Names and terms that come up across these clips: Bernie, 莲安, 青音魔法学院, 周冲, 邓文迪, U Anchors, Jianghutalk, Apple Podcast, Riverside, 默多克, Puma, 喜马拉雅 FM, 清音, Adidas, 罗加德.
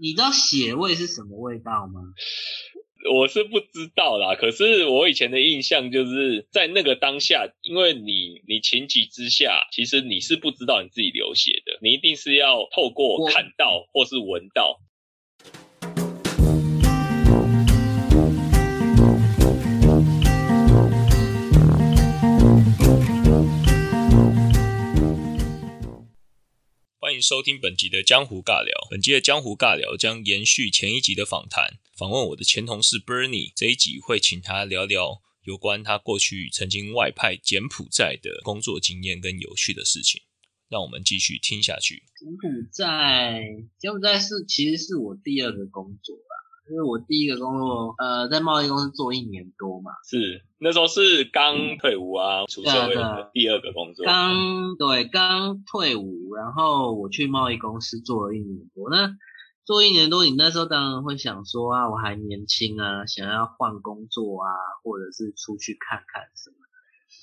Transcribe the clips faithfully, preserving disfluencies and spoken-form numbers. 你知道血味是什么味道吗？我是不知道啦，可是我以前的印象就是在那个当下，因为你你情急之下，其实你是不知道你自己流血的，你一定是要透过看到或是闻到。欢迎收听本集的江湖尬聊。本集的江湖尬聊将延续前一集的访谈，访问我的前同事 Bernie。这一集会请他聊聊有关他过去曾经外派柬埔寨的工作经验跟有趣的事情。让我们继续听下去。柬埔寨，柬埔寨是其实是我第二个工作吧，因为我第一个工作呃在贸易公司做一年多嘛，是那时候是刚退伍啊，嗯、出社会的第二个工作。刚对刚退伍，然后我去贸易公司做了一年多。那做一年多，你那时候当然会想说啊，我还年轻啊，想要换工作啊，或者是出去看看什么的。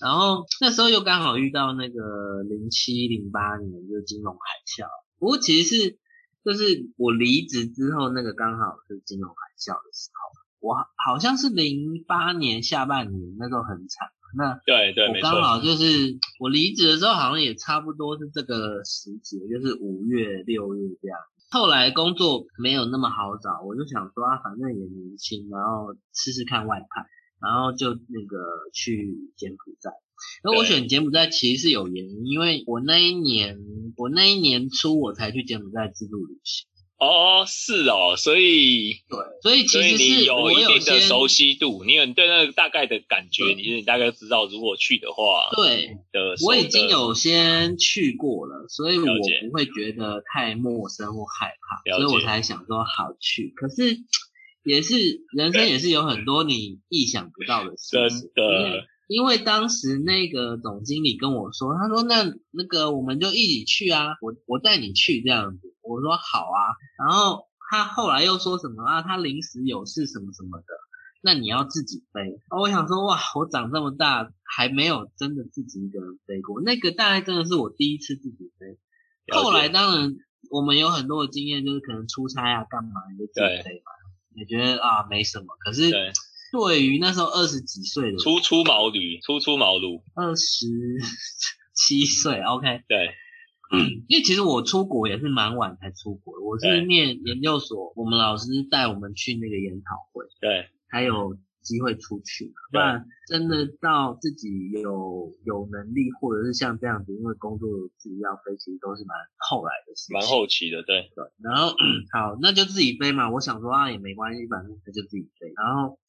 然后那时候又刚好遇到那个零七零八年就是金融海啸，不过其实是。就是我离职之后，那个刚好是金融海啸的时候，我好像是零八年下半年，那时候很惨。那对对，我刚好就是我离职的时候，好像也差不多是这个时节，就是五月六月这样。后来工作没有那么好找，我就想说啊，反正也年轻，然后试试看外派，然后就那个去柬埔寨。而我选柬埔寨其实是有原因，因为我那一年，我那一年初我才去柬埔寨自助旅行。哦，是哦，所以对，所以其实是所以你有一定的熟悉度，你有对那个大概的感觉，你你大概知道如果去的话，对的，我已经有先去过了，所以我不会觉得太陌生或害怕，所以我才想说好去。可是也是人生也是有很多你意想不到的事情，真的。因为当时那个总经理跟我说，他说那那个我们就一起去啊，我我带你去这样子，我说好啊。然后他后来又说什么啊，他临时有事什么什么的，那你要自己背。哦，我想说哇，我长这么大还没有真的自己一个人背过，那个大概真的是我第一次自己背。后来当然我们有很多的经验，就是可能出差啊干嘛你就自己背嘛，你觉得啊没什么，可是。对对于那时候二十几岁的初出茅庐，初出茅庐，二十七岁 ，OK， 对、嗯，因为其实我出国也是蛮晚才出国的，我是念研究所，我们老师带我们去那个研讨会，对，才有机会出去，不然真的到自己有有能力，或者是像这样子，因为工作自己要飞，其实都是蛮后来的事情，蛮后期的，对对。然后好，那就自己飞嘛，我想说啊也没关系，反正就自己飞，然后。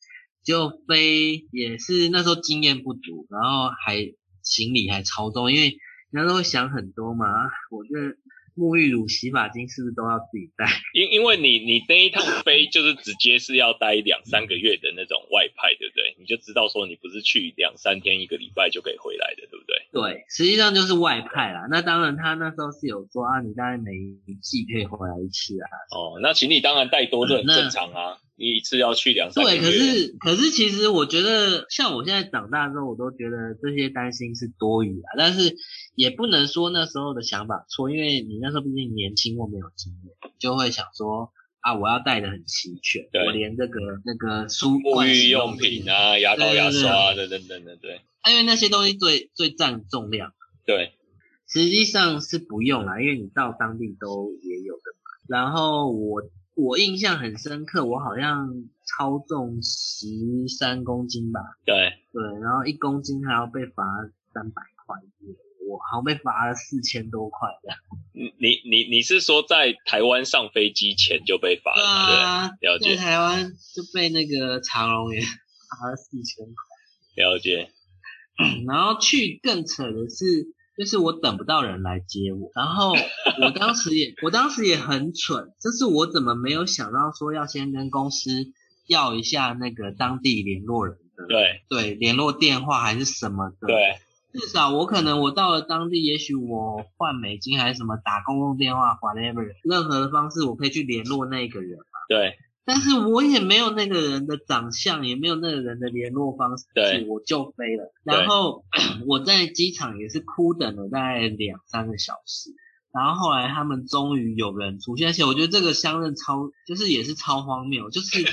就飞也是那时候经验不足，然后还行李还超重，因为那时候会想很多嘛，我觉得沐浴乳、洗发精是不是都要自己带？因因为你你那一趟飞就是直接是要待两三个月的那种外派，对不对？你就知道说你不是去两三天一个礼拜就可以回来的，对不对？对，实际上就是外派啦。那当然他那时候是有说啊，你大概每一季可以回来一次啊。哦，那行李当然带多就很正常啊。你一次要去两三个月。对，可是可是其实我觉得，像我现在长大之后，我都觉得这些担心是多余啊。但是也不能说那时候的想法错，因为你那时候毕竟年轻或没有经验，就会想说啊，我要带的很齐全，我连这个那个书、沐浴用品啊、牙膏、牙刷等等等等，对。啊，因为那些东西最最占重量。对，实际上是不用啦，因为你到当地都也有的嘛。然后我。我印象很深刻，我好像超重十三公斤吧。对对，然后一公斤还要被罚三百块，我好像被罚了四千多块这样。你你你是说在台湾上飞机前就被罚了？对啊，对，了解。在台湾就被那个长荣也罚了四千块。了解。然后去更扯的是，就是我等不到人来接我，然后我当时也我当时也很蠢，就是我怎么没有想到说要先跟公司要一下那个当地联络人的对对联络电话还是什么的，对，至少我可能我到了当地，也许我换美金还是什么打公共电话 whatever 任何的方式我可以去联络那个人嘛，对，但是我也没有那个人的长相，也没有那个人的联络方式，我就飞了。然后我在机场也是哭等了大概两三个小时，然后后来他们终于有人出现，而且我觉得这个相认超就是也是超荒谬，就是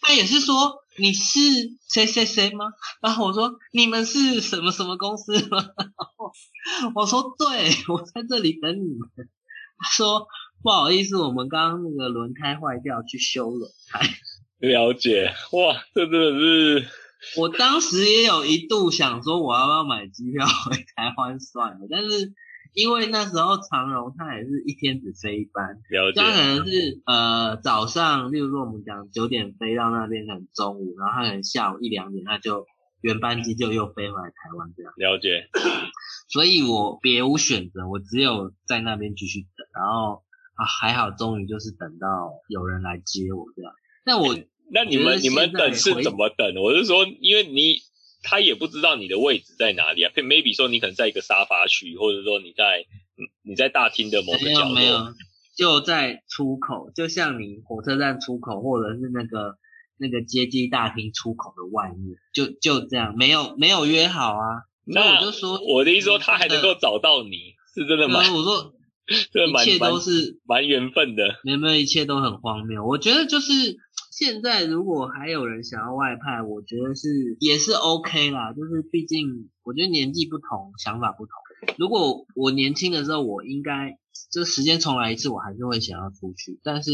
他也是说你是谁谁谁吗？然后我说你们是什么什么公司吗？然后我说对，我在这里等你们。他说不好意思，我们刚刚那个轮胎坏掉，去修轮胎。了解，哇，这真的是。我当时也有一度想说我要不要买机票回台湾算了，但是因为那时候长荣它也是一天只飞一班，了解，它可能是呃早上，例如说我们讲九点飞到那边，可能中午，然后它可能下午一两点，它就原班机就又飞回来台湾这样。了解，所以我别无选择，我只有在那边继续等，然后啊还好，终于就是等到有人来接我这样。那我。那你们你们等是怎么等？我是说，因为你他也不知道你的位置在哪里啊。maybe 说你可能在一个沙发区，或者说你在你在大厅的某个角落，没有没有，就在出口，就像你火车站出口，或者是那个那个接机大厅出口的外面，就就这样，没有没有约好啊。那我就说，我的意思说他还能够找到你，是真的吗？我说一切都是蛮缘分的，没有没有，一切都很荒谬。我觉得就是。现在如果还有人想要外派，我觉得是也是 OK 啦，就是毕竟我觉得年纪不同，想法不同。如果我年轻的时候，我应该就时间重来一次，我还是会想要出去，但是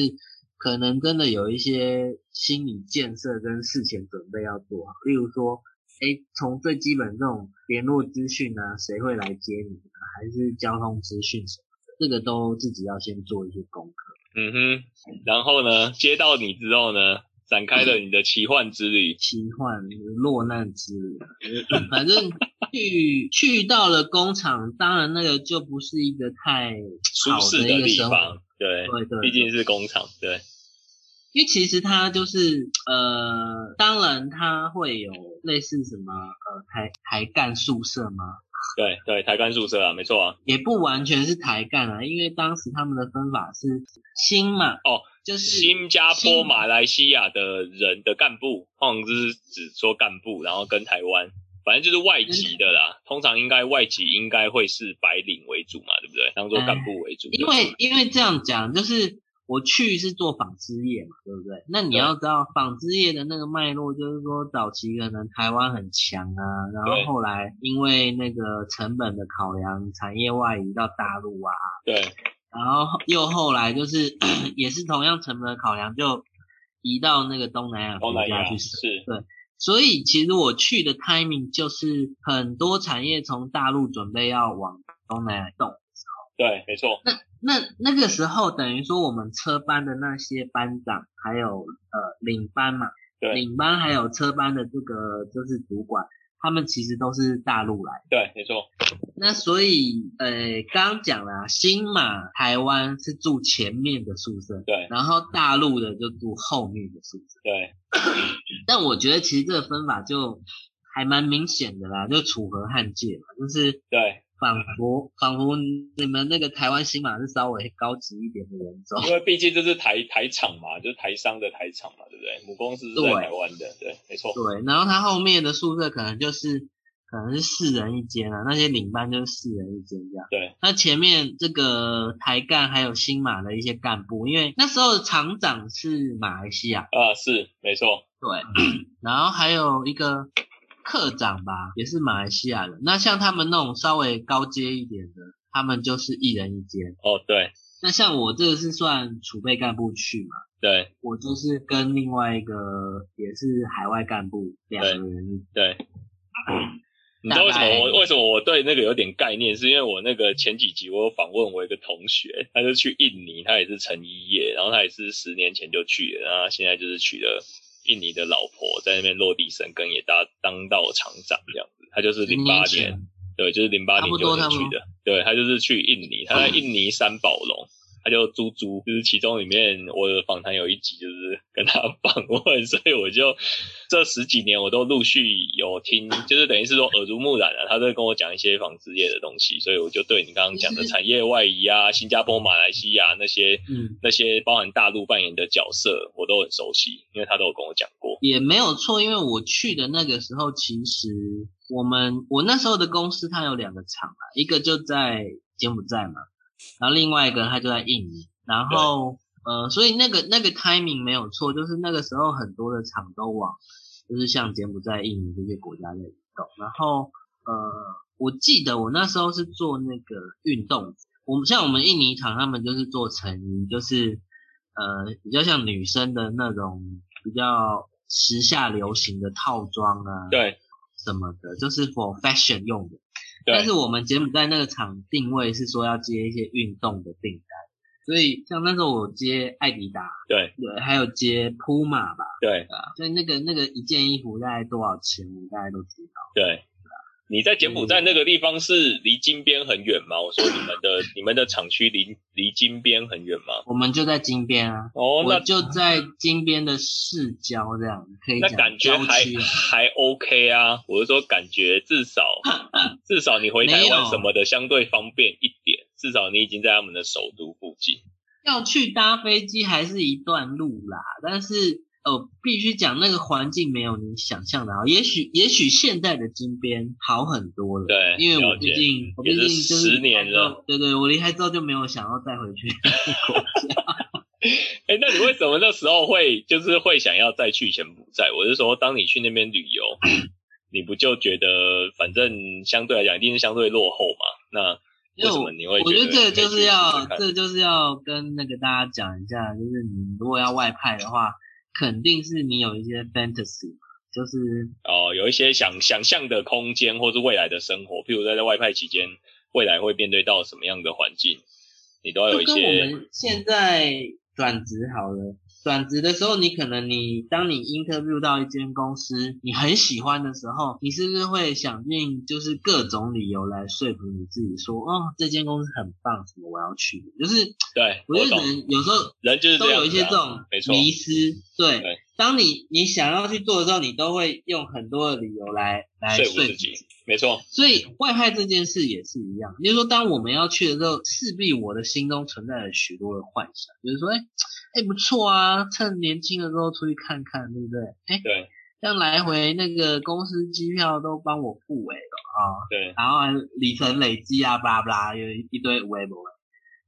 可能真的有一些心理建设跟事前准备要做好，例如说，哎，从最基本这种联络资讯啊，谁会来接你啊，还是交通资讯什么的，这个都自己要先做一些功课。嗯哼，然后呢？接到你之后呢，展开了你的奇幻之旅。奇幻落难之旅，反正去去到了工厂，当然那个就不是一个太好的一个地方，对，对对，毕竟是工厂，对。因为其实它就是呃，当然它会有类似什么呃台台干宿舍吗？对对，台干宿舍啊，没错啊，也不完全是台干啊，因为当时他们的分法是新嘛，哦，就是新加坡、马来西亚的人的干部，通常就是只说干部，然后跟台湾，反正就是外籍的啦。嗯、通常应该外籍应该会是白领为主嘛，对不对？当做干部为主。哎、因为因为这样讲，就是我去是做纺织业嘛，对不对？那你要知道纺织业的那个脉络，就是说早期可能台湾很强啊，然后后来因为那个成本的考量，产业外移到大陆啊，对，然后又后来就是也是同样成本的考量，就移到那个东南亚国家去，是，对。所以其实我去的 timing 就是很多产业从大陆准备要往东南亚动。对，没错。那那那个时候，等于说我们车班的那些班长，还有呃领班嘛，对，领班还有车班的这个就是主管，他们其实都是大陆来的。对，没错。那所以呃，刚刚讲了、啊，新马台湾是住前面的宿舍，对，然后大陆的就住后面的宿舍，对。但我觉得其实这个分法就还蛮明显的啦，就楚河汉界嘛，就是对。仿佛仿佛你们那个台湾新马是稍微高级一点的人种，因为毕竟这是台台厂嘛，就是台商的台厂嘛，对不对？母公司是在台湾的，对，没错。对，然后他后面的宿舍可能就是可能是四人一间啊，那些领班就是四人一间这样。对，那前面这个台干还有新马的一些干部，因为那时候厂长是马来西亚，啊、呃，是没错。对，然后还有一个。课长吧，也是马来西亚人。那像他们那种稍微高阶一点的，他们就是一人一间。哦，对。那像我这个是算储备干部去嘛？对。我就是跟另外一个也是海外干部两个人。对。对你知道为什么我为什么我对那个有点概念？是因为我那个前几集我有访问我一个同学，他就去印尼，他也是成衣业，然后他也是十年前就去了，然后现在就是娶了。印尼的老婆在那边落地生根，也当当到厂长这样子。他就是零八年，对，就是零八年就去的。对，他就是去印尼，他在印尼三宝龙，他就猪猪，就是其中里面我的访谈有一集就是跟他访问，所以我就这十几年我都陆续有听，就是等于是说耳濡目染啊，他都跟我讲一些纺织业的东西，所以我就对你刚刚讲的产业外移啊、新加坡、马来西亚那些、嗯、那些包含大陆扮演的角色，我都很熟悉，因为他都有跟我讲过。也没有错，因为我去的那个时候，其实我们我那时候的公司它有两个厂啊，一个就在柬埔寨嘛。然后另外一个人他就在印尼，然后呃，所以那个那个 timing 没有错，就是那个时候很多的厂都往就是像柬埔寨、印尼这些国家在移动。然后呃，我记得我那时候是做那个运动，我们像我们印尼厂他们就是做成衣，就是呃比较像女生的那种比较时下流行的套装啊，对，什么的，就是 for fashion 用的。但是我们柬埔寨那个厂定位是说要接一些运动的订单，所以像那时候我接艾迪达，对，还有接 Puma 吧，对啊，所以那个那个一件衣服大概多少钱，我大概都知道。对，对啊，你在柬埔寨那个地方是离金边很远吗？我说你们的你们的厂区离离金边很远吗？我们就在金边啊，哦，那我就在金边的市郊这样，可以讲那感觉还、啊、还 OK 啊，我是说感觉至少。至少你回台湾什么的相对方便一点，至少你已经在他们的首都附近。要去搭飞机还是一段路啦，但是呃必须讲那个环境没有你想象的好，也许也许现在的金边好很多了。对，因为我毕竟我毕竟就是十年了，对对，我离开之后就没有想要再回去国家。哎、欸，那你为什么那时候会就是会想要再去柬埔寨？我是说，当你去那边旅游。你不就觉得反正相对来讲一定是相对落后嘛，那为什么你会觉得？我觉得这个就是要这个就是要跟那个大家讲一下，就是你如果要外派的话，肯定是你有一些 fantasy， 就是哦有一些想想象的空间或是未来的生活，譬如在外派期间未来会面对到什么样的环境，你都要有一些。就跟我们现在转职好了，转职的时候，你可能你当你 interview 到一间公司，你很喜欢的时候，你是不是会想尽就是各种理由来说服你自己说，哦，这间公司很棒，什么我要去，就是对，我觉得人有时候人就是都有一些这种迷失，对，对，当你你想要去做的时候，你都会用很多的理由来来说服自己，没错。所以外派这件事也是一样，就是说，当我们要去的时候，势必我的心中存在了许多的幻想，就是说，哎、欸、哎、欸、不错啊，趁年轻的时候出去看看，对不对？哎、欸，对，这样来回那个公司机票都帮我付尾了啊，对，然后里程累积啊，巴拉巴拉，有一堆微博。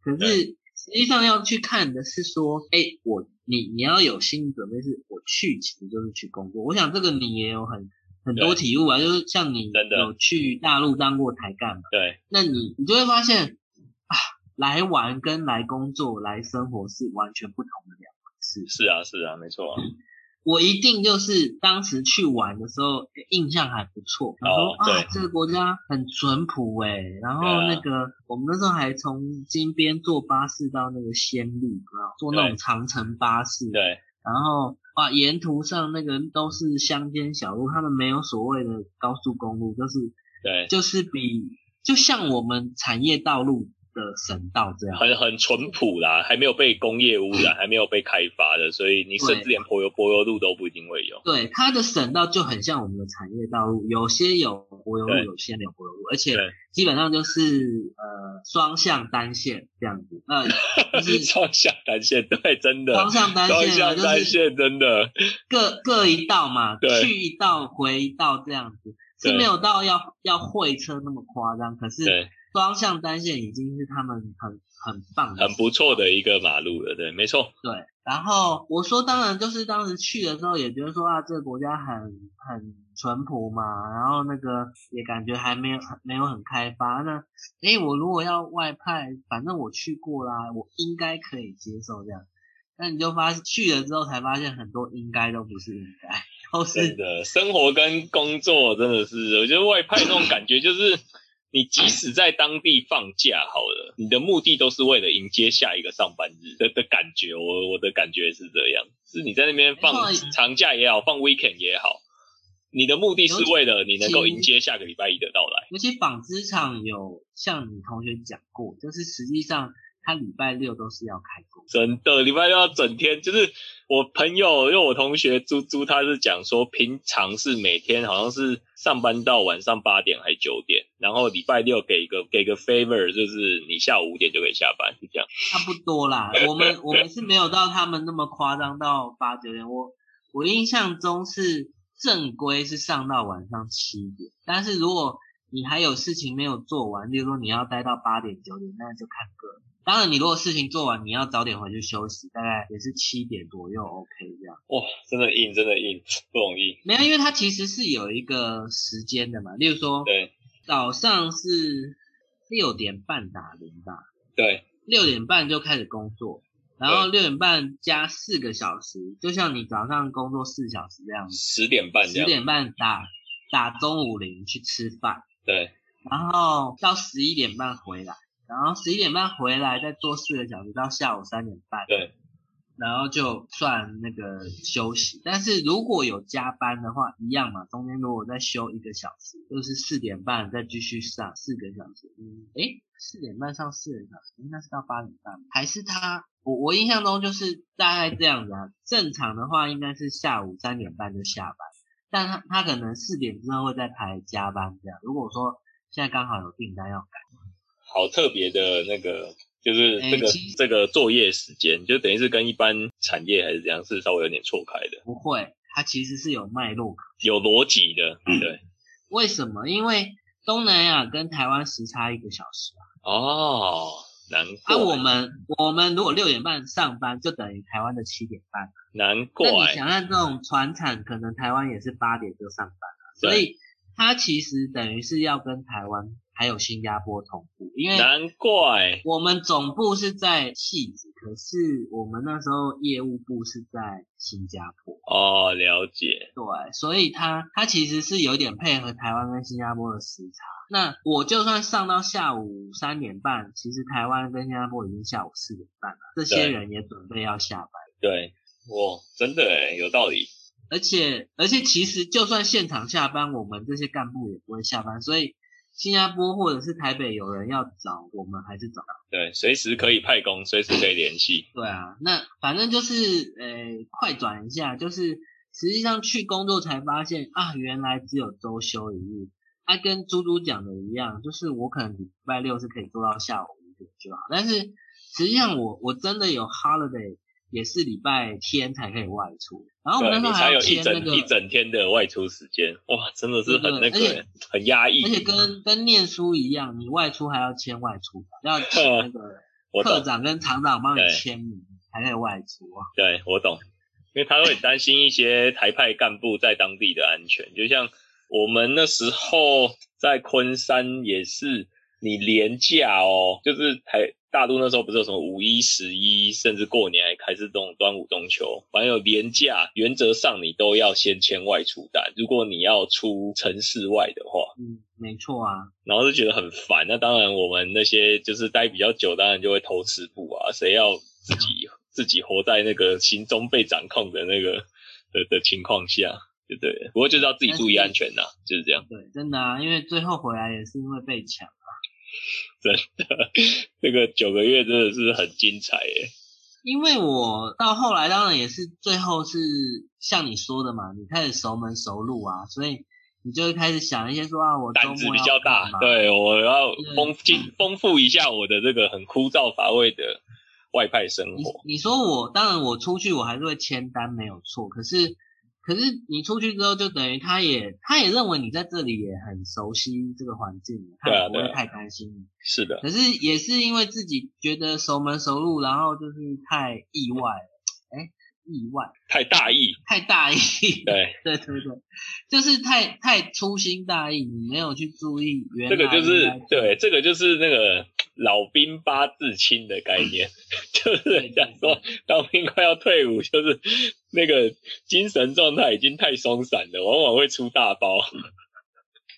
可是实际上要去看的是说，哎、欸，我。你你要有心理准备，是我去其实就是去工作。我想这个你也有很很多体悟啊，就是像你有去大陆当过台干嘛，对，那你你就会发现啊，来玩跟来工作来生活是完全不同的两回事。是啊是啊，没错啊。我一定就是当时去玩的时候印象还不错，然后、哦、啊这个国家很淳朴诶、欸、然后那个、啊、我们那时候还从金边坐巴士到那个暹粒，坐那种长程巴士，对，然后啊沿途上那个都是乡间小路，他们没有所谓的高速公路，就是对，就是比就像我们产业道路的省道这样，很很淳朴啦，还没有被工业污染，还没有被开发的，所以你甚至连柏油柏油路都不一定会有。对，它的省道就很像我们的产业道路，有些有柏油路，有些没有柏油路，而且基本上就是呃双向单线这样子，那、呃、就是双向单线，对，真的双向单线，双向单线真的各各一道嘛，对，去一道回一道这样子，是没有到要要会车那么夸张，可是。对，双向单线已经是他们很很棒的、很不错的一个马路了，对，没错。对，然后我说，当然就是当时去的时候，也觉得说啊，这个国家很很淳朴嘛，然后那个也感觉还没有没有很开发。那诶，我如果要外派，反正我去过啦，我应该可以接受这样。那你就发去了之后才发现，很多应该都不是应该，都是真的。生活跟工作真的是，我觉得外派那种感觉就是。你即使在当地放假好了，你的目的都是为了迎接下一个上班日的的感觉，我我的感觉是这样，是你在那边放长假也好，放 weekend 也好，你的目的是为了你能够迎接下个礼拜一的到来。尤其纺织厂有像你同学讲过，就是实际上他礼拜六都是要开工，真的礼拜六要整天，就是我朋友，因为我同学猪猪他是讲说，平常是每天好像是上班到晚上八点还九点，然后礼拜六给个给个 favor， 就是你下午五点就可以下班，是这样。差不多啦，我们我们是没有到他们那么夸张到八九点，我我印象中是正规是上到晚上七点，但是如果你还有事情没有做完，例如说你要待到八点九点，那就看个人。当然你如果事情做完，你要早点回去休息，大概也是七点左右 OK 这样。哇、哦、真的硬真的硬不容易。没有，因为它其实是有一个时间的嘛，例如说对早上是六点半打铃吧。对。六点半就开始工作。然后六点半加四个小时，就像你早上工作四小时这样子。十点半这样。十点半打打中午铃去吃饭。对。然后到十一点半回来，然后十一点半回来再做四个小时到下午三点半。对。然后就算那个休息，但是如果有加班的话，一样嘛。中间如果再休一个小时，就是四点半再继续上四个小时。嗯，诶，四点半上四个小时，那是到八点半，还是他？我我印象中就是大概这样子啊。正常的话应该是下午三点半就下班，但他他可能四点之后会再排加班这样。如果说现在刚好有订单要改，好特别的那个。就是这个、欸、这个作业时间，就等于是跟一般产业还是怎样，是稍微有点错开的。不会，它其实是有脉络、有逻辑的。对、嗯，为什么？因为东南亚跟台湾时差一个小时啊。哦，难怪。啊，我们我们如果六点半上班，就等于台湾的七点半。难怪。那你想看这种传产，可能台湾也是八点就上班了、啊，所以它其实等于是要跟台湾。还有新加坡同步，因为难怪我们总部是在汐止，可是我们那时候业务部是在新加坡。哦，了解。对，所以它它其实是有点配合台湾跟新加坡的时差。那我就算上到下午三点半，其实台湾跟新加坡已经下午四点半了，这些人也准备要下班。对，哇，真的耶，有道理。而且而且其实就算现场下班，我们这些干部也不会下班，所以。新加坡或者是台北有人要找我们还是找，对，随时可以派工，随时可以联系。对啊，那反正就是呃，快转一下，就是实际上去工作才发现啊，原来只有周休一日。啊，跟猪猪讲的一样，就是我可能礼拜六是可以做到下午五点就好，但是实际上我我真的有 holiday 也是礼拜天才可以外出，然后我们那时候还要签那个一整天的外出时间，哇，真的是很那个很压抑，而且跟跟念书一样，你外出还要签外出，要请那个课长跟厂长帮你签名才可以外出、啊。对，我懂，因为他会担心一些台派干部在当地的安全，就像我们那时候在昆山也是，你连假哦，就是台。大陆那时候不是有什么五一、十一，甚至过年还开始这种端午、中秋，反正有连假，原则上你都要先签外出单。如果你要出城市外的话，嗯，没错啊。然后就觉得很烦。那当然，我们那些就是待比较久，当然就会偷吃步啊。谁要自己、嗯、自己活在那个心中被掌控的那个的的情况下，对不对？不过就是要自己注意安全呐、啊，就是这样。对，真的啊，因为最后回来也是因为被抢。真的，这个九个月真的是很精彩耶。因为我到后来当然也是最后是像你说的嘛，你开始熟门熟路啊，所以你就会开始想一些说啊，我周末要干嘛，胆子比较大，对，我要丰丰富一下我的这个很枯燥乏味的外派生活。你, 你说我当然我出去我还是会签单没有错，可是。可是你出去之后，就等于他也他也认为你在这里也很熟悉这个环境，他也不会太担心你、啊啊。是的。可是也是因为自己觉得熟门熟路，然后就是太意外了，哎、欸，意外，太大意，太大意，对，对对对，就是太太粗心大意，你没有去注意原来。这个就是对，这个就是那个老兵八字亲的概念，就是人家说老兵快要退伍，就是。那个精神状态已经太松散了，往往会出大包。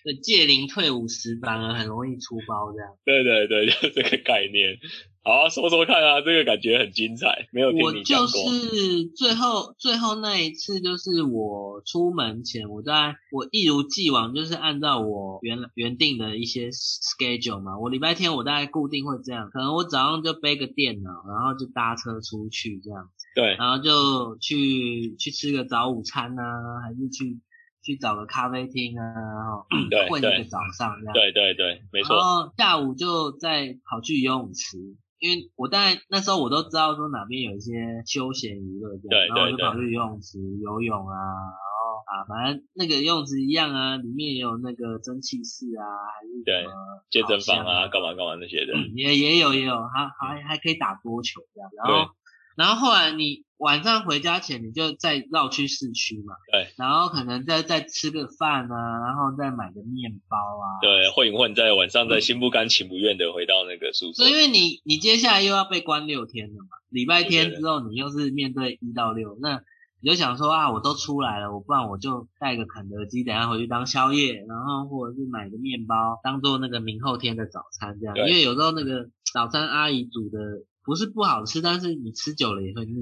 对，戒龄退伍时反而很容易出包这样。对对对，就这个概念。好啊，说说看啊，这个感觉很精彩，没有听你讲过。我就是最后最后那一次，就是我出门前，我在我一如既往就是按照我原原定的一些 schedule 嘛，我礼拜天我大概固定会这样，可能我早上就背个电脑，然后就搭车出去这样。对，然后就去去吃个早午餐啊，还是去。去找个咖啡厅啊，然后混一个早上这样。对对对，没错。然后下午就再跑去游泳池，因为我当然那时候我都知道说哪边有一些休闲娱乐这样，对对对，然后我就跑去游泳池游泳啊，然后啊啊，反正那个用子一样啊，里面也有那个蒸汽室啊，还是什么健身房啊，干嘛干嘛那些的，嗯、也也有也有，还还还可以打桌球这样。然后然后后来你晚上回家前，你就再绕去市区嘛，对，然后可能再再吃个饭啊，然后再买个面包啊，对，混一混，在晚上再心不甘情不愿的回到那个宿舍。所以因为你你接下来又要被关六天了嘛，礼拜天之后你又是面对一到六，那。你就想说啊，我都出来了，我不然我就带个肯德基，等一下回去当宵夜，然后或者是买个面包，当做那个明后天的早餐这样。因为有时候那个早餐阿姨煮的不是不好吃，但是你吃久了也会腻。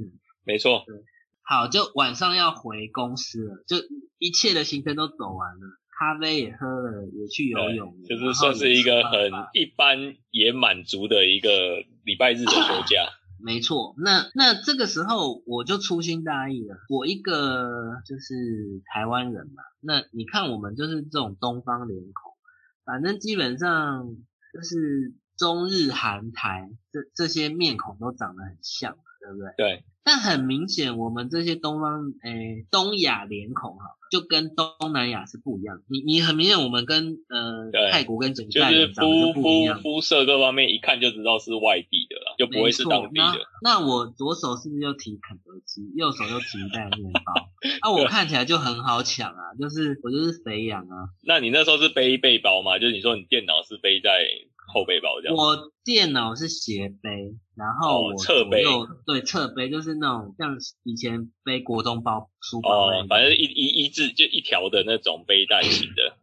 没错。好，就晚上要回公司了，就一切的行程都走完了，咖啡也喝了，也去游泳了，就是算是一个很一般也满足的一个礼拜日的休假。没错，那那这个时候我就粗心大意了。我一个就是台湾人嘛，那你看我们就是这种东方脸孔，反正基本上就是中日韩台这这些面孔都长得很像，对不对？对。但很明显，我们这些东方诶东亚脸孔哈，就跟东南亚是不一样。你你很明显，我们跟呃泰国跟柬埔寨人长得不一样，就是肤肤色各方面一看就知道是外地的啦，就不会是当地的。那, 那我左手是不是又提肯德基，右手又提一袋面包？啊，我看起来就很好抢啊，就是我就是肥羊啊。那你那时候是背背包吗？就是你说你电脑是背在后背包这样？我电脑是斜背，然后我侧背，对，侧背就是那种像以前背国中包书包，哦，反正一一一字就一条的那种背带型的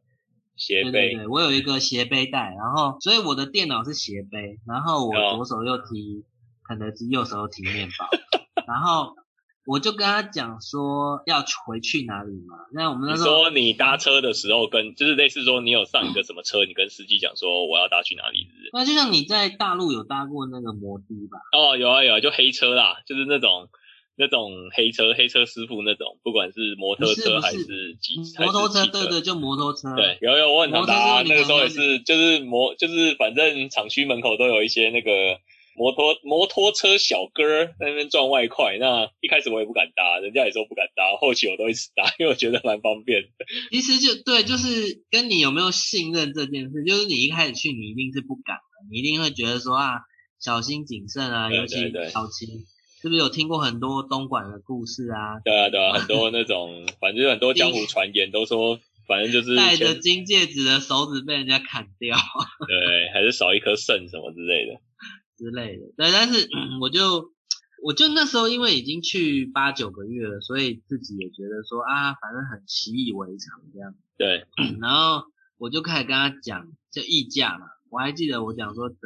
斜背。对对对，我有一个斜背带，然后所以我的电脑是斜背，然后我左手又提肯德基，右手又提面包，然后我就跟他讲说要回去哪里嘛。那我们那时候你说你搭车的时候跟就是类似说你有上一个什么车，嗯、你跟司机讲说我要搭去哪里是不是？那就像你在大陆有搭过那个摩的吧？哦，有啊有啊，就黑车啦，就是那种那种黑车黑车师傅那种，不管是摩托车还是机车，摩托车，对对，就摩托车。对，有有，我很常搭，那个时候也是就是摩就是反正厂区门口都有一些那个。摩托摩托车小哥在那边赚外快，那一开始我也不敢搭，人家也说不敢搭，后期我都一直搭，因为我觉得蛮方便的。其实就对，就是跟你有没有信任这件事，就是你一开始去你一定是不敢的，你一定会觉得说啊小心谨慎啊，尤其早期是不是有听过很多东莞的故事啊？对啊对啊，很多那种反正很多江湖传言都说。反正就是戴着金戒指的手指被人家砍掉，对，还是少一颗肾什么之类的之类的。对，但是、嗯、我就我就那时候因为已经去八九个月了，所以自己也觉得说啊，反正很习以为常这样。对，然后我就开始跟他讲，就议价嘛。我还记得我讲说得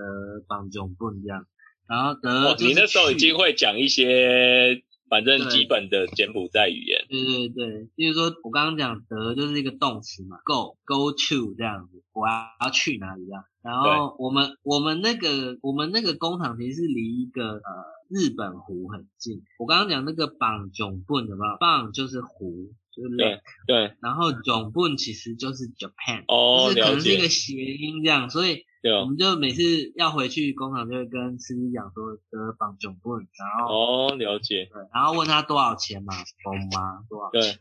绑窘棍这样，然后得、哦、你那时候已经会讲一些。反正基本的柬埔寨语言。对对对，就是说我刚刚讲得就是一个动词嘛 ，go go to 这样子，我要去哪里这样。然后我们我们那个我们那个工厂其实是离一个呃日本湖很近。我刚刚讲那个棒囧棍有没有？棒就是湖，就是 lake。对。然后囧棍其实就是 Japan， 哦，就是可能是一个谐音这样，所以。对哦，我们就每次要回去工厂，就会跟司机讲说得绑窘棍，然后哦了解，对，然后问他多少钱嘛，懂吗？多少钱？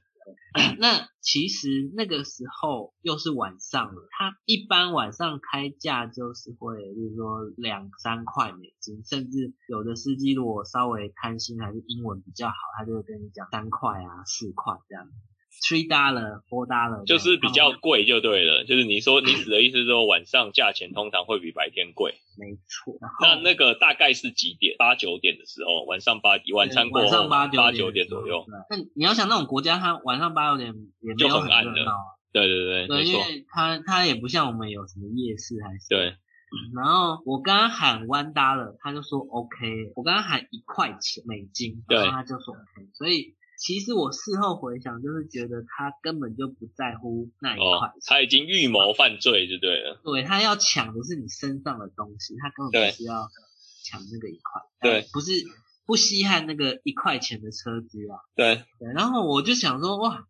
对，那其实那个时候又是晚上了，他一般晚上开价就是会，比如说两三块美金，甚至有的司机如果稍微贪心还是英文比较好，他就会跟你讲三块啊四块这样。three dollar, four dollar 就是比较贵就对了，就是你说你指的意思是说晚上价钱通常会比白天贵，没错。那那个大概是几点？八九点的时候，晚上八晚上过晚上八九点左右。那你要想那种国家，它晚上八九点也没有很热闹啊。对对对，对，因为它它也不像我们有什么夜市还是对。然后我刚刚喊one dollar，他就说 OK。我刚刚喊一块钱美金，然后他就说 OK， 所以。其实我事后回想，就是觉得他根本就不在乎那一块，哦，他已经预谋犯罪就对了。对，他要抢的是你身上的东西，他根本不需要抢那个一块。对，不是不稀罕那个一块钱的车资啊。对。对，然后我就想说，哇，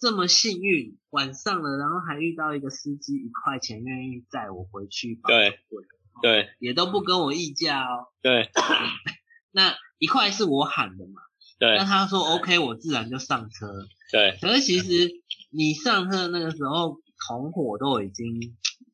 这么幸运，晚上了，然后还遇到一个司机一块钱愿意载我回去。对对，也都不跟我议价哦。对。那一块是我喊的嘛。对，那他说 OK， 我自然就上车。对，可是其实你上课那个时候同伙都已经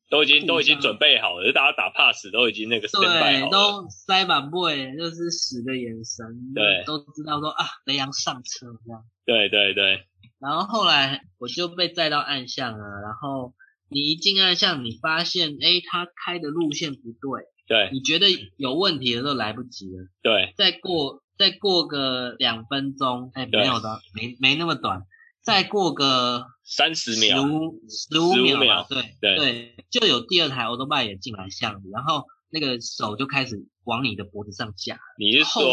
都已经都已经准备好了，大家打 pass 都已经那个 standby 好了，对，都塞满背，就是使个眼神，对，都知道说啊，雷洋上车这样。对对对。然后后来我就被载到暗巷了，然后你一进暗巷，你发现哎，他开的路线不对，对，你觉得有问题的时候来不及了，对，再过再过个两分钟，哎，没有的，没没那么短。再过个三十秒十五秒，对 对, 对，就有第二台欧多拜也进来巷子，然后那个手就开始往你的脖子上架。你是说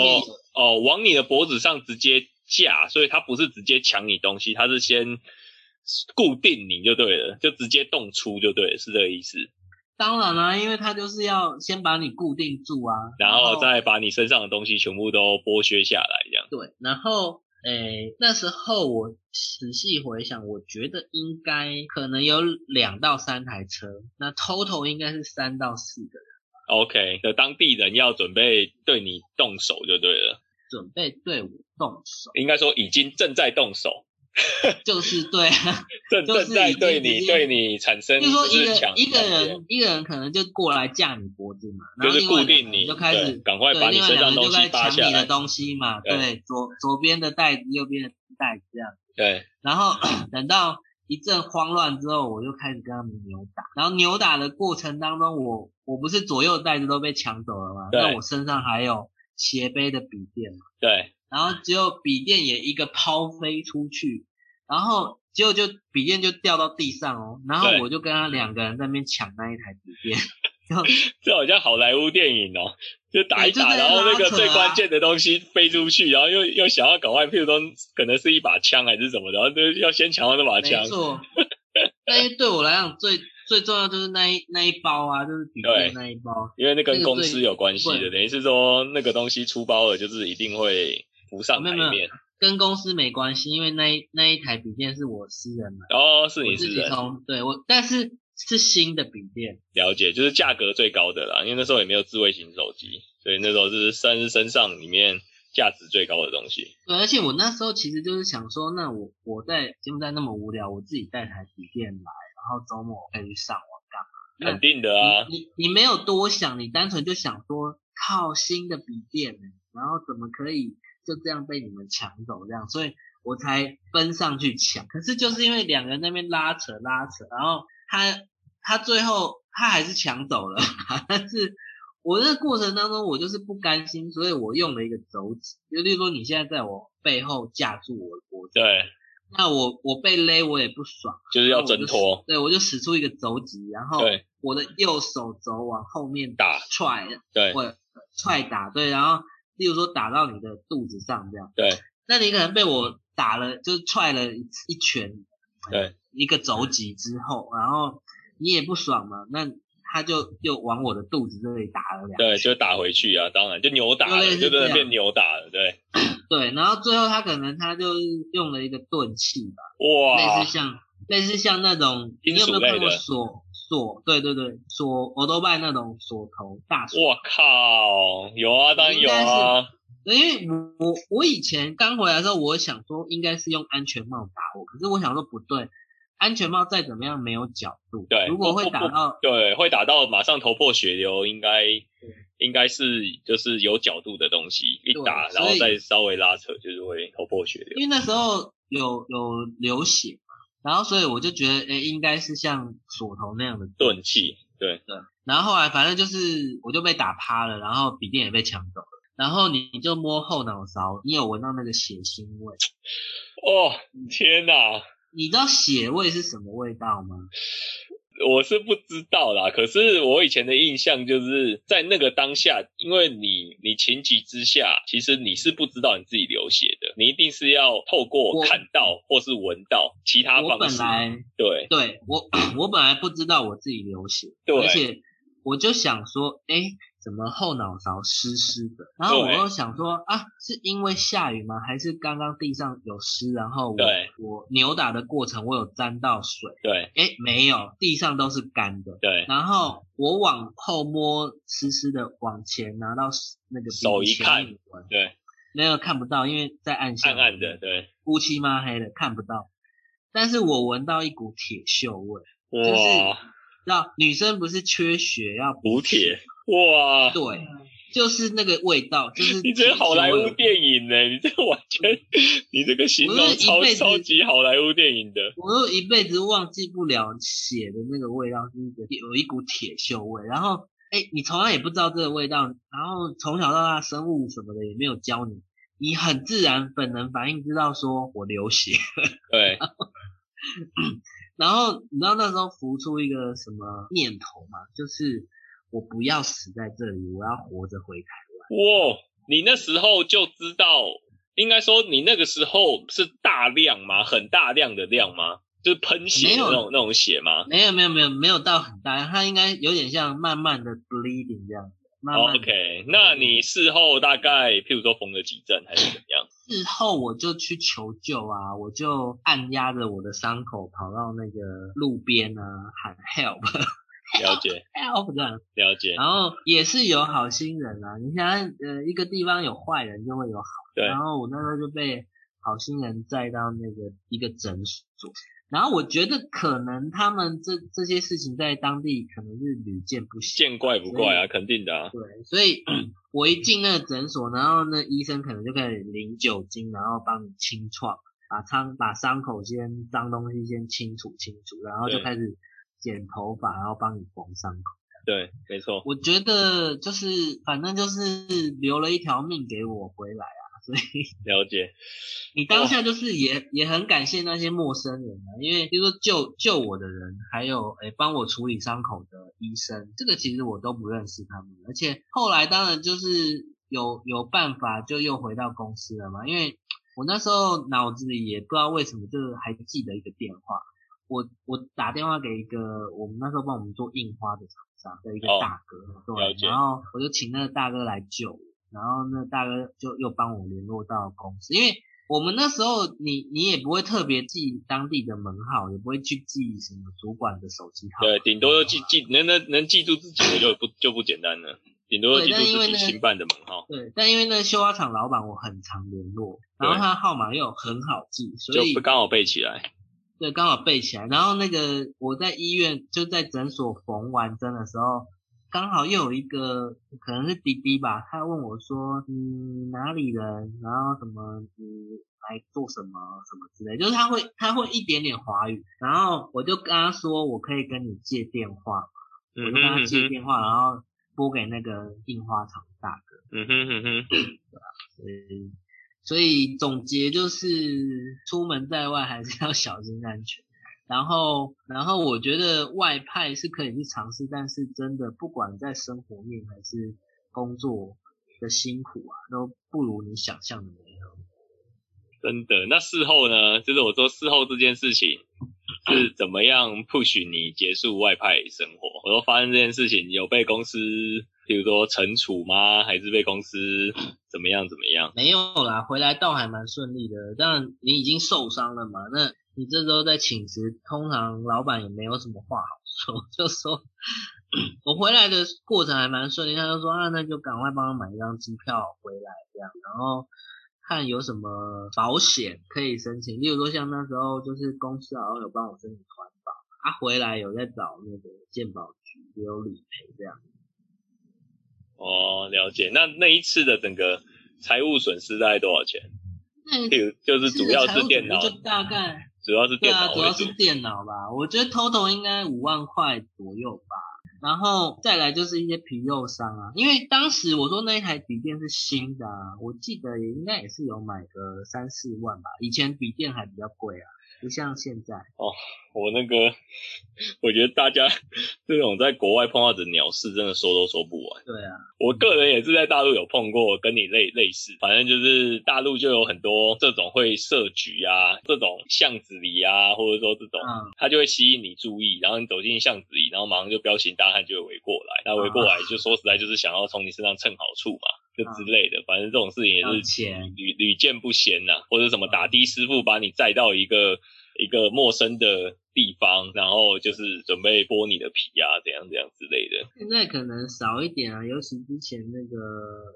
哦，往你的脖子上直接架，所以他不是直接抢你东西，他是先固定你就对了，就直接动出就对了，是这个意思。当然啦、啊，因为他就是要先把你固定住啊，然后再把你身上的东西全部都剥削下来这样。对，然后诶，那时候我仔细回想，我觉得应该可能有两到三台车，那 total 应该是三到四个人。OK， 那当地人要准备对你动手就对了。准备对我动手，应该说已经正在动手，就是对，正正在对你对你产生就是说一个一个人一个人可能就过来架你脖子嘛，然后另外两个人就开始赶快把你身上东西扒下来，你的东西嘛，对，对左左边的袋子，右边的袋子这样，对。然后等到一阵慌乱之后，我就开始跟他们扭打，然后扭打的过程当中，我我不是左右袋子都被抢走了嘛，那我身上还有斜背的笔电嘛，对。然后只有笔电也一个抛飞出去，然后结果就笔电就掉到地上哦，然后我就跟他两个人在那边抢那一台笔电，这好像好莱坞电影哦，就打一打、啊、然后那个最关键的东西飞出去，然后又又想要搞坏，譬如说可能是一把枪还是什么的，然后就要先抢到那把枪，没错。那对我来讲最最重要就是那一那一包啊，就是笔电那一包，因为那跟公司有关系的、那个、等于是说那个东西出包了就是一定会浮上台面。没有没有，跟公司没关系，因为那一那一台笔电是我私人买。哦，是你私人？我对我，但是是新的笔电。了解，就是价格最高的啦，因为那时候也没有智慧型手机，所以那时候就是身身上里面价值最高的东西。对，而且我那时候其实就是想说，那我我在柬埔寨那么无聊，我自己带台笔电来，然后周末我可以去上网干嘛？肯定的啊，你 你, 你没有多想，你单纯就想说靠新的笔电、欸，然后怎么可以？就这样被你们抢走这样，所以我才奔上去抢。可是就是因为两个人那边拉扯拉扯，然后他他最后他还是抢走了，但是我那个过程当中我就是不甘心，所以我用了一个肘子，就例如说你现在在我背后架住我的脖子，对，那我我被勒我也不爽，就是要挣脱，对，我就使出一个肘击，然后我的右手肘往后面打踹，对，我踹打，对，然后例如说打到你的肚子上这样，对，那你可能被我打了，就是踹了一一拳，对，一个肘击之后，然后你也不爽嘛，那他就又往我的肚子这里打了两拳，对，就打回去啊，当然就扭打了，就真的变扭打了，对，对，然后最后他可能他就用了一个钝器吧，哇，类似像类似像那种，你有没有看过锁？锁，对对对，锁欧多拜那种锁头大锁。我靠，有啊，当然有啊。因为我我以前刚回来的时候，我想说应该是用安全帽打我，可是我想说不对，安全帽再怎么样没有角度，对，如果会打到，对，会打到马上头破血流，应该应该是就是有角度的东西，一打然后再稍微拉扯，就是会头破血流。因为那时候有有流血。然后所以我就觉得诶应该是像锁头那样的钝器，对对。然后后来反正就是我就被打趴了，然后笔电也被抢走了。然后你你就摸后脑勺，你有闻到那个血腥味。哦，天哪。你知道血味是什么味道吗？我是不知道啦，可是我以前的印象就是在那个当下，因为你你情急之下，其实你是不知道你自己流血的，你一定是要透过看到或是闻到其他方式。我本来对对我我本来不知道我自己流血，对，而且我就想说，哎，怎么后脑勺湿湿的？然后我又想说啊，是因为下雨吗？还是刚刚地上有湿？然后我我扭打的过程我有沾到水？对，哎，没有，地上都是干的。对，然后我往后摸，湿湿的往前拿到那个手一看，对，没有看不到，因为在暗巷，暗暗的，对，乌漆嘛黑的看不到。但是我闻到一股铁锈味。哇！就是那女生不是缺血要补铁？哇！对，就是那个味道，就是你这好莱坞电影呢、欸？你这完全，你这个形容超超级好莱坞电影的。我一辈子忘记不了血的那个味道，是一个有一股铁锈味。然后，哎、欸，你从来也不知道这个味道，然后从小到大生物什么的也没有教你，你很自然本能反应知道说我流血了。对。然后你知道那时候浮出一个什么念头吗？就是我不要死在这里，我要活着回台湾。哇！你那时候就知道，应该说你那个时候是大量吗？很大量的量吗？就是喷血的那种那种血吗？没有没有没有没有到很大量，它应该有点像慢慢的 bleeding 这样子。慢慢 OK， 那你事后大概譬如说缝了几针还是怎样？事后我就去求救啊，我就按压着我的伤口跑到那个路边啊，喊 help， 了解 help 这样，了解。然后也是有好心人啊，你想呃一个地方有坏人就会有好，对。然后我那时候就被好心人载到那个一个诊所，然后我觉得可能他们这这些事情在当地可能是屡见不鲜，见怪不怪啊，肯定的啊。对，所以我一进那个诊所，然后那医生可能就开始淋酒精，然后帮你清创，把伤把伤口先脏东西先清除清除，然后就开始剪头发，然后帮你缝伤口。对，没错。我觉得就是反正就是留了一条命给我回来啊。所以了解，你当下就是也、哦、也很感谢那些陌生人啊，因为就是说救救我的人，还有诶帮我处理伤口的医生，这个其实我都不认识他们，而且后来当然就是有有办法就又回到公司了嘛，因为我那时候脑子里也不知道为什么就是还记得一个电话，我我打电话给一个我们那时候帮我们做印花的厂商的一个大哥，哦、对，然后我就请那个大哥来救我。然后那大哥就又帮我联络到公司，因为我们那时候你你也不会特别记当地的门号，也不会去记什么主管的手机号，对，顶多就记记能能能记住自己的就不就不简单了，顶多就记住自己新办的门号。对，但因为那绣花厂老板我很常联络，然后他号码又很好记，所以就刚好背起来。对，刚好背起来。然后那个我在医院就在诊所缝完针的时候。刚好又有一个可能是弟弟吧，他问我说你哪里人，然后什么你来做什么什么之类，就是他会他会一点点华语，然后我就跟他说我可以跟你借电话，我就跟他借电话，然后拨给那个印花厂大哥。嗯哼哼哼，对啊，所以所以总结就是出门在外还是要小心安全。然后，然后我觉得外派是可以去尝试，但是真的不管在生活面还是工作的辛苦啊，都不如你想象的那样。真的，那事后呢？就是我说事后这件事情是怎么样 push 你结束外派生活？我说发生这件事情有被公司，比如说惩处吗？还是被公司怎么样怎么样？没有啦，回来倒还蛮顺利的。当然你已经受伤了嘛，那。你这时候在请辞，通常老板也没有什么话好说，就说我回来的过程还蛮顺利，他就说啊，那就赶快帮我买一张机票回来这样，然后看有什么保险可以申请，例如说像那时候就是公司好像有帮我申请团保，啊回来有在找那个健保局也有理赔这样。哦，了解。那那一次的整个财务损失大概多少钱？那就是主要是电脑，就大概。主要是电脑，对啊，主要是电脑吧。我觉得 total 应该五万块左右吧，然后再来就是一些皮肉伤啊，因为当时我说那一台笔电是新的啊，我记得也应该也是有买个三四万吧，以前笔电还比较贵啊，不像现在。哦，我那个，我觉得大家这种在国外碰到的鸟事，真的说都说不完。对啊，我个人也是在大陆有碰过跟你类类似，反正就是大陆就有很多这种会设局啊，这种巷子里啊，或者说这种，嗯、它就会吸引你注意，然后你走进巷子里，然后马上就彪形大汉就会围过来，那围过来就说实在就是想要从你身上蹭好处嘛。就之类的，反正这种事情也是屡屡见不鲜呐、啊，或者什么打的师傅把你载到一个一个陌生的地方，然后就是准备剥你的皮啊，怎样怎样之类的。现在可能少一点啊，尤其之前那个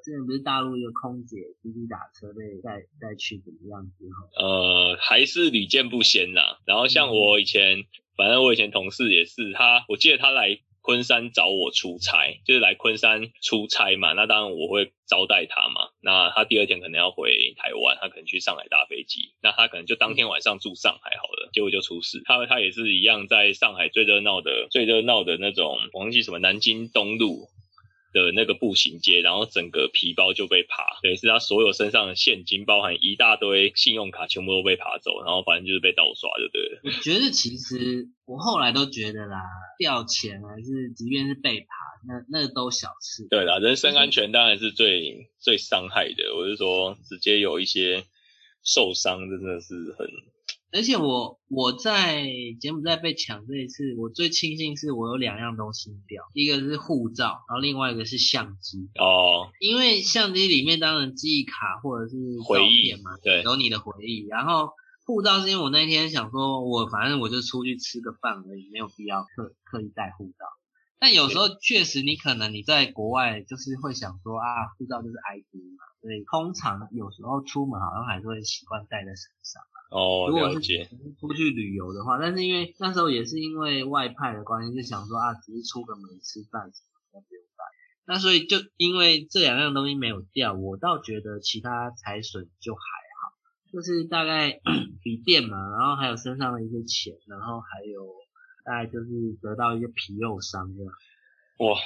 之前不是大陆一个空姐滴滴打车被带带去怎么样之后，呃，还是屡见不鲜啦。然后像我以前，反正我以前同事也是，他我记得他来昆山找我出差，就是来昆山出差嘛，那当然我会招待他嘛。那他第二天可能要回台湾，他可能去上海搭飞机，那他可能就当天晚上住上海好了，结果就出事。他他也是一样，在上海最热闹的最热闹的那种，我忘记什么南京东路的那个步行街，然后整个皮包就被扒，等于是他所有身上的现金，包含一大堆信用卡，全部都被扒走，然后反正就是被盗刷就对了。我觉得其实我后来都觉得啦，掉钱还是即便是被扒，那那都小事。对啦，人身安全当然是最最伤害的。我是说，直接有一些受伤，真的是很。而且我我在柬埔寨被抢这一次，我最庆幸是我有两样东西掉，一个是护照，然后另外一个是相机。哦，因为相机里面当然记忆卡或者是照片嘛，对，有你的回忆。然后护照是因为我那天想说，我反正我就出去吃个饭而已，没有必要刻刻意带护照。但有时候确实你可能你在国外就是会想说啊，护照就是 I D 嘛，所以通常有时候出门好像还是会习惯带在身上。哦，了解。如果是出去旅游的话，但是因为那时候也是因为外派的关系，就想说啊，只是出个门吃饭，什么都不用带。那所以就因为这两样东西没有掉，我倒觉得其他财损就还好，就是大概笔电嘛，然后还有身上的一些钱，然后还有大概就是得到一些皮肉伤这样。哇，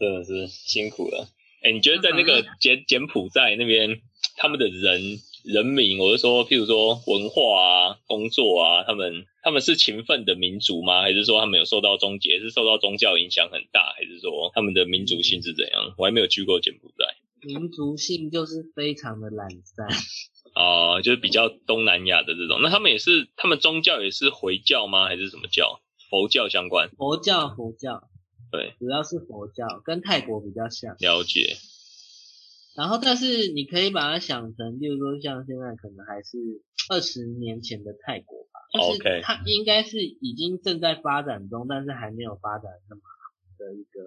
真的是辛苦了。哎、欸，你觉得在那个柬柬埔寨那边，他们的人？人民，我是说，譬如说文化啊、工作啊，他们他们是勤奋的民族吗？还是说他们有受到宗教，是受到宗教影响很大？还是说他们的民族性是怎样？我还没有去过柬埔寨。民族性就是非常的懒散啊、呃，就是比较东南亚的这种。那他们也是，他们宗教也是回教吗？还是什么教？佛教相关？佛教，佛教，对，主要是佛教，跟泰国比较像。了解。然后，但是你可以把它想成，比如说像现在可能还是二十年前的泰国吧，就是它应该是已经正在发展中，但是还没有发展那么好的一个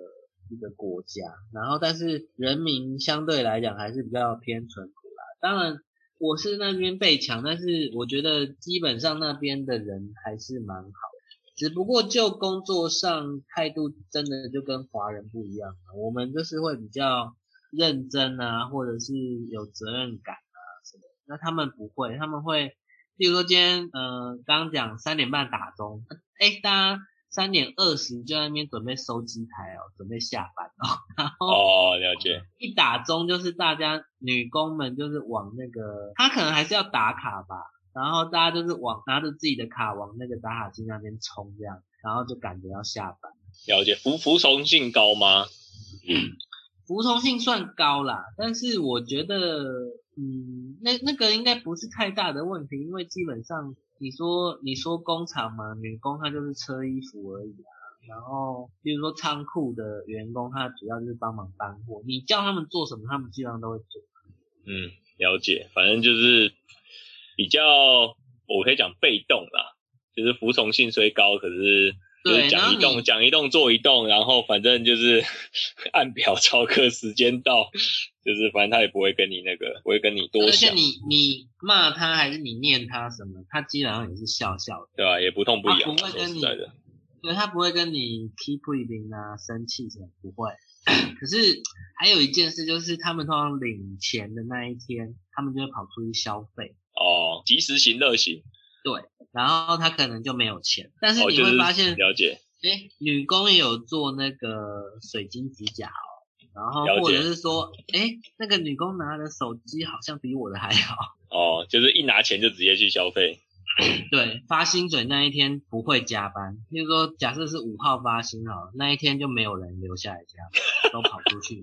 一个国家。然后，但是人民相对来讲还是比较偏淳朴啦。当然，我是那边被抢，但是我觉得基本上那边的人还是蛮好的。只不过就工作上态度真的就跟华人不一样了，我们就是会比较。认真啊，或者是有责任感啊什么，那他们不会，他们会，例如说今天，呃，刚刚讲三点半打钟，哎，大家三点二十就在那边准备收机台哦，准备下班哦，然后哦，了解，一打钟就是大家女工们就是往那个，他可能还是要打卡吧，然后大家就是往拿着自己的卡往那个打卡机那边冲这样，然后就感觉要下班。了解，服服从性高吗？嗯。服从性算高啦，但是我觉得，嗯，那那个应该不是太大的问题，因为基本上你说你说工厂嘛，女工她就是车衣服而已啊，然后比如说仓库的员工，他主要就是帮忙搬货，你叫他们做什么，他们基本上都会做。嗯，了解，反正就是比较，我可以讲被动啦，就是服从性虽高，可是。就是讲一动讲一动做一动，然后反正就是按表操课，时间到，就是反正他也不会跟你那个，不会跟你多想。而且你你骂他还是你念他什么，他基本上也是笑笑的，对吧、啊？也不痛不痒，他不会跟你，对，他不会跟你 keep breathing 啊，生气什么不会。可是还有一件事就是，他们通常领钱的那一天，他们就会跑出去消费。哦，及时行乐行。对，然后他可能就没有钱，但是你会发现，哦就是、了解，哎，女工也有做那个水晶指甲哦，然后或者是说，哎，那个女工拿的手机好像比我的还好，哦，就是一拿钱就直接去消费，对，发薪水那一天不会加班，例如说假设是五号发薪好了，那一天就没有人留下来加班，都跑出去，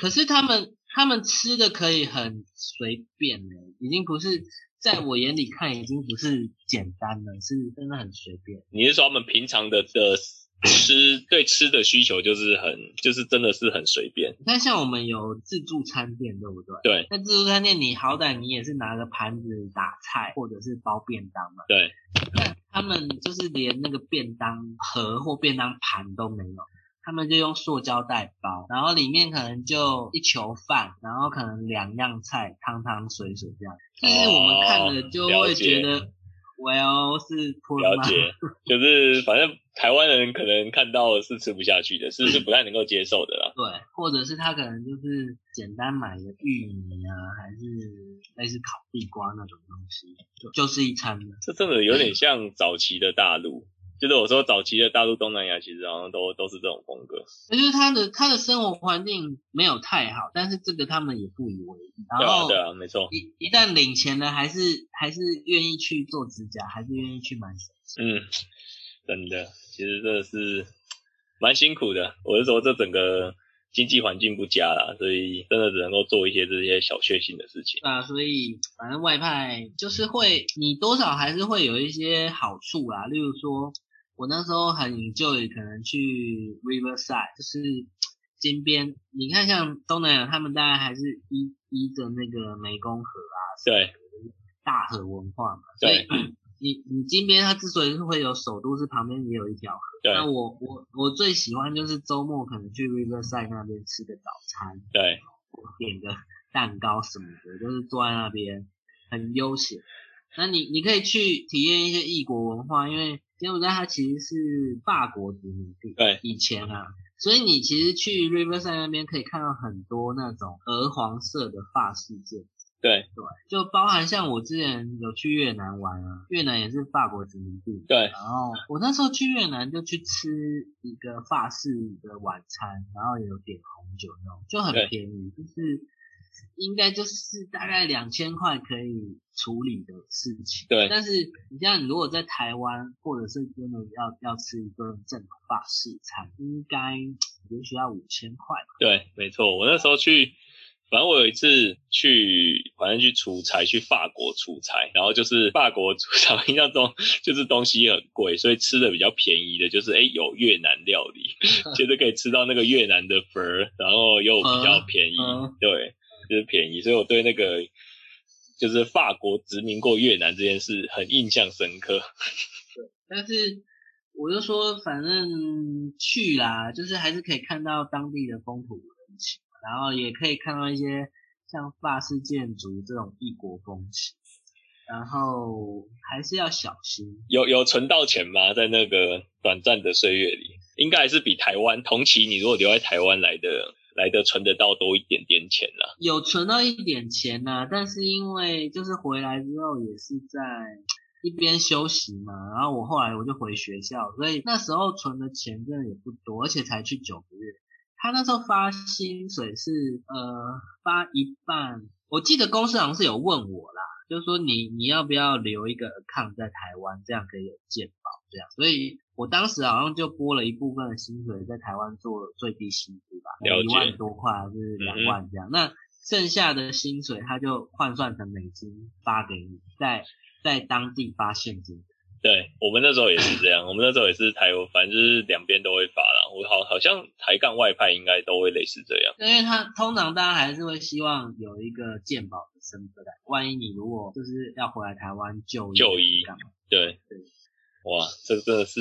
可是他们他们吃的可以很随便了，已经不是。在我眼里看，已经不是简单了，是真的很随便。你是说他们平常的的吃对吃的需求就是很，就是真的是很随便。你看，像我们有自助餐店，对不对？对。那自助餐店，你好歹你也是拿个盘子打菜，或者是包便当嘛。对。那他们就是连那个便当盒或便当盘都没有。他们就用塑胶袋包，然后里面可能就一球饭，然后可能两样菜，汤汤水水这样。但是我们看了就会觉得， Well 是吞吗？了解，就是反正台湾人可能看到是吃不下去的，是是不太能够接受的啦。对，或者是他可能就是简单买个玉米啊，还是类似烤地瓜那种东西，就就是一餐的。这真的有点像早期的大陆。就是我说早期的大陆东南亚其实好像都都是这种风格，就是他的他的生活环境没有太好，但是这个他们也不以为意。对啊对啊，没错。一一旦领钱了，还是还是愿意去做指甲，还是愿意去买手机。嗯，真的，其实这是蛮辛苦的。我是说这整个经济环境不佳啦，所以真的只能够做一些这些小确幸的事情。对啊，所以反正外派就是会，你多少还是会有一些好处啦，例如说。我那时候很 enjoy 可能去 Riverside， 就是金边。你看像东南亚他们大概还是依依着那个湄公河啊，对，大河文化嘛。对，所以你你金边它之所以是会有首都，是旁边也有一条河。对。那我我我最喜欢就是周末可能去 Riverside 那边吃个早餐，对，点个蛋糕什么的，就是坐在那边很悠闲。那你你可以去体验一些异国文化，因为柬埔寨它其实是法国殖民地，对，以前啊，所以你其实去 Riverside 那边可以看到很多那种鹅黄色的法式建筑，对对，就包含像我之前有去越南玩啊，越南也是法国殖民地，对，然后我那时候去越南就去吃一个法式的晚餐，然后有点红酒那种，就很便宜，就是应该就是大概两千块可以处理的事情。对，但是你像你如果在台湾，或者是真的要要吃一顿正统法式餐，应该也许要五千块。对，没错。我那时候去，反正我有一次去，反正去出差，去法国出差，然后就是法国出差，印象中就是东西很贵，所以吃的比较便宜的，就是哎有越南料理，就是可以吃到那个越南的粉，然后又比较便宜，嗯嗯、对。就是便宜，所以我对那个就是法国殖民过越南这件事很印象深刻。对，但是我就说反正去啦，就是还是可以看到当地的风土人情，然后也可以看到一些像法式建筑这种异国风情，然后还是要小心。有有存到钱吗？在那个短暂的岁月里，应该还是比台湾同期你如果留在台湾来的。来的存得到多一点点钱啦、啊，有存到一点钱啦、啊，但是因为就是回来之后也是在一边休息嘛，然后我后来我就回学校，所以那时候存的钱真的也不多，而且才去九个月。他那时候发薪水是呃发一半，我记得公司好像是有问我啦，就是说你你要不要留一个 account 在台湾，这样可以有健保这样，所以。我当时好像就拨了一部分的薪水在台湾做最低薪资吧，一万多块还是两万这样、嗯。那剩下的薪水他就换算成美金发给你，在在当地发现金。对，我们那时候也是这样，我们那时候也是台湾，反正就是两边都会发啦。我好好像台干外派应该都会类似这样，因为他通常大家还是会希望有一个健保的身份，万一你如果就是要回来台湾就医就医，对对。哇，这真的是，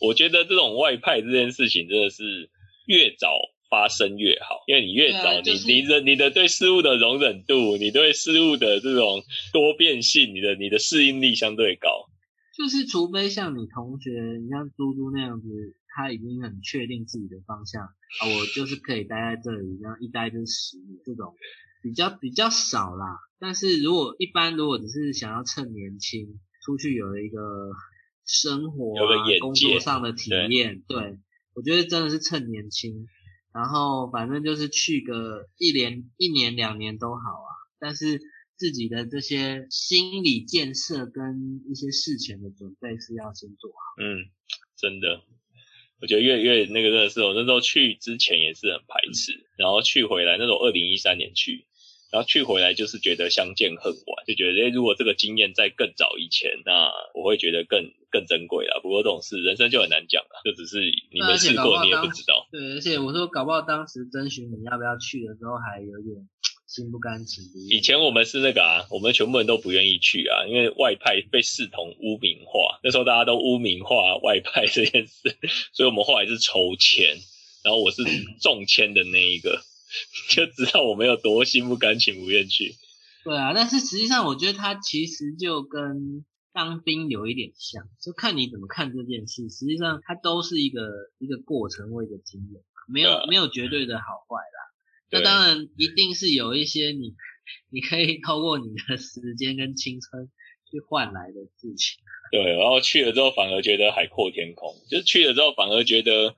我觉得这种外派这件事情真的是越早发生越好，因为你越早，啊就是、你你的你的对事物的容忍度，你对事物的这种多变性，你的你的适应力相对高。就是除非像你同学，你像嘟嘟那样子，他已经很确定自己的方向啊，我就是可以待在这里，然后一待就是十年，这种比较比较少啦。但是如果一般，如果只是想要趁年轻出去有一个。生活啊，工作上的体验，对，我觉得真的是趁年轻，然后反正就是去个一年、一年、两年都好啊。但是自己的这些心理建设跟一些事前的准备是要先做好。嗯，真的，我觉得越越那个真的是，我那时候去之前也是很排斥，嗯、然后去回来那时候二零一三年去。然后去回来就是觉得相见恨晚，就觉得、欸、如果这个经验在更早以前，那我会觉得更更珍贵啦。不过这种事人生就很难讲啦，就只是你没试过，你也不知道。对，而且我说搞不好当时征询你要不要去的时候，还有点心不甘情不愿。以前我们是那个啊，我们全部人都不愿意去啊，因为外派被视同污名化，那时候大家都污名化外派这件事，所以我们后来是抽签，然后我是中签的那一个。就知道我没有多心不甘情不愿去。对啊，但是实际上我觉得它其实就跟当兵有一点像，就看你怎么看这件事，实际上它都是一个一个过程或一个经验，没有、啊、没有绝对的好坏啦。那当然一定是有一些你你可以透过你的时间跟青春去换来的事情。对，然后去了之后反而觉得海阔天空，就是去了之后反而觉得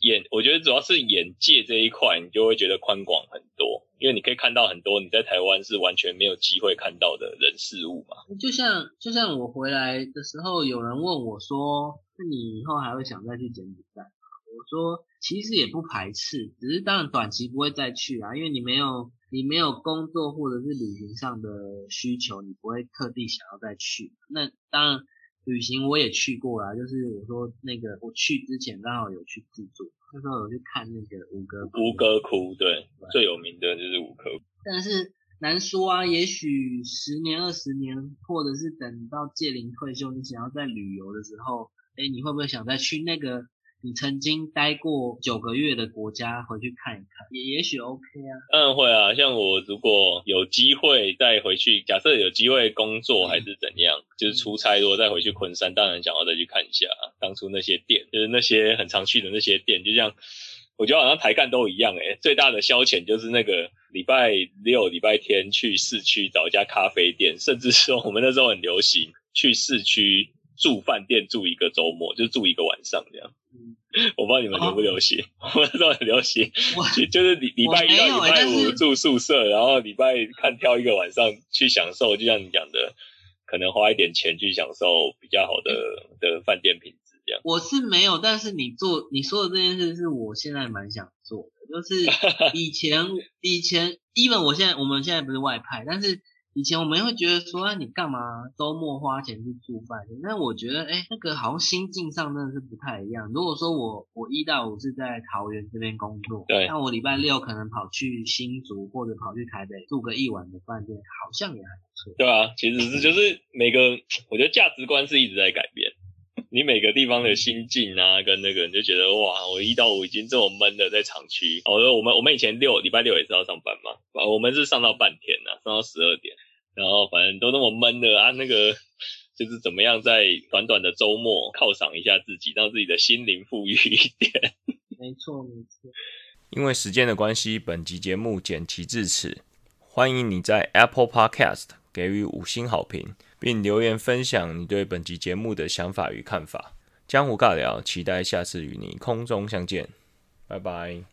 眼，我觉得主要是眼界这一块你就会觉得宽广很多，因为你可以看到很多你在台湾是完全没有机会看到的人事物嘛。就像就像我回来的时候有人问我说，那你以后还会想再去柬埔寨吗？我说其实也不排斥，只是当然短期不会再去啊，因为你没有你没有工作或者是旅行上的需求，你不会特地想要再去。那当然旅行我也去过啦，就是我说那个我去之前刚好有去自助，那时候有去看那个吴哥窟。吴哥窟对，最有名的就是吴哥窟。但是难说啊，也许十年二十年，或者是等到届龄退休，你想要在旅游的时候，哎，你会不会想再去那个你曾经待过九个月的国家回去看一看，也也许 OK 啊。当然会啊，像我如果有机会再回去，假设有机会工作还是怎样、嗯、就是出差，如果再回去昆山，当然想要再去看一下当初那些店，就是那些很常去的那些店，就像我觉得好像台干都一样诶、欸、最大的消遣就是那个礼拜六礼拜天去市区找一家咖啡店，甚至说我们那时候很流行去市区住饭店住一个周末，就住一个晚上这样。嗯、我不知道你们流不流行，哦、我那时候很流行，就是礼拜一到礼拜五住宿舍，然后礼拜看挑一个晚上去享受，就像你讲的，可能花一点钱去享受比较好的、嗯、的饭店品质这样。我是没有，但是你做你说的这件事是我现在蛮想做的，就是以前以前 ，even 我现在我们现在不是外派，但是。以前我们会觉得说、啊、你干嘛周末花钱去住饭店，但我觉得诶那个好像心境上真的是不太一样。如果说我我一到五是在桃园这边工作，对，那我礼拜六可能跑去新竹或者跑去台北住个一晚的饭店，好像也还不错。对啊，其实就是每个我觉得价值观是一直在改变。你每个地方的心境啊，跟那个你就觉得哇，我一到五已经这么闷了，在厂区。我、哦、说我们我们以前六礼拜六也是要上班嘛，我们是上到半天啊，上到十二点，然后反正都那么闷了啊，那个就是怎么样在短短的周末犒赏一下自己，让自己的心灵富裕一点。没错没错。因为时间的关系，本集节目剪辑至此，欢迎你在 Apple Podcast 给予五星好评。并留言分享你对本集节目的想法与看法。江湖尬聊，期待下次与你空中相见，拜拜。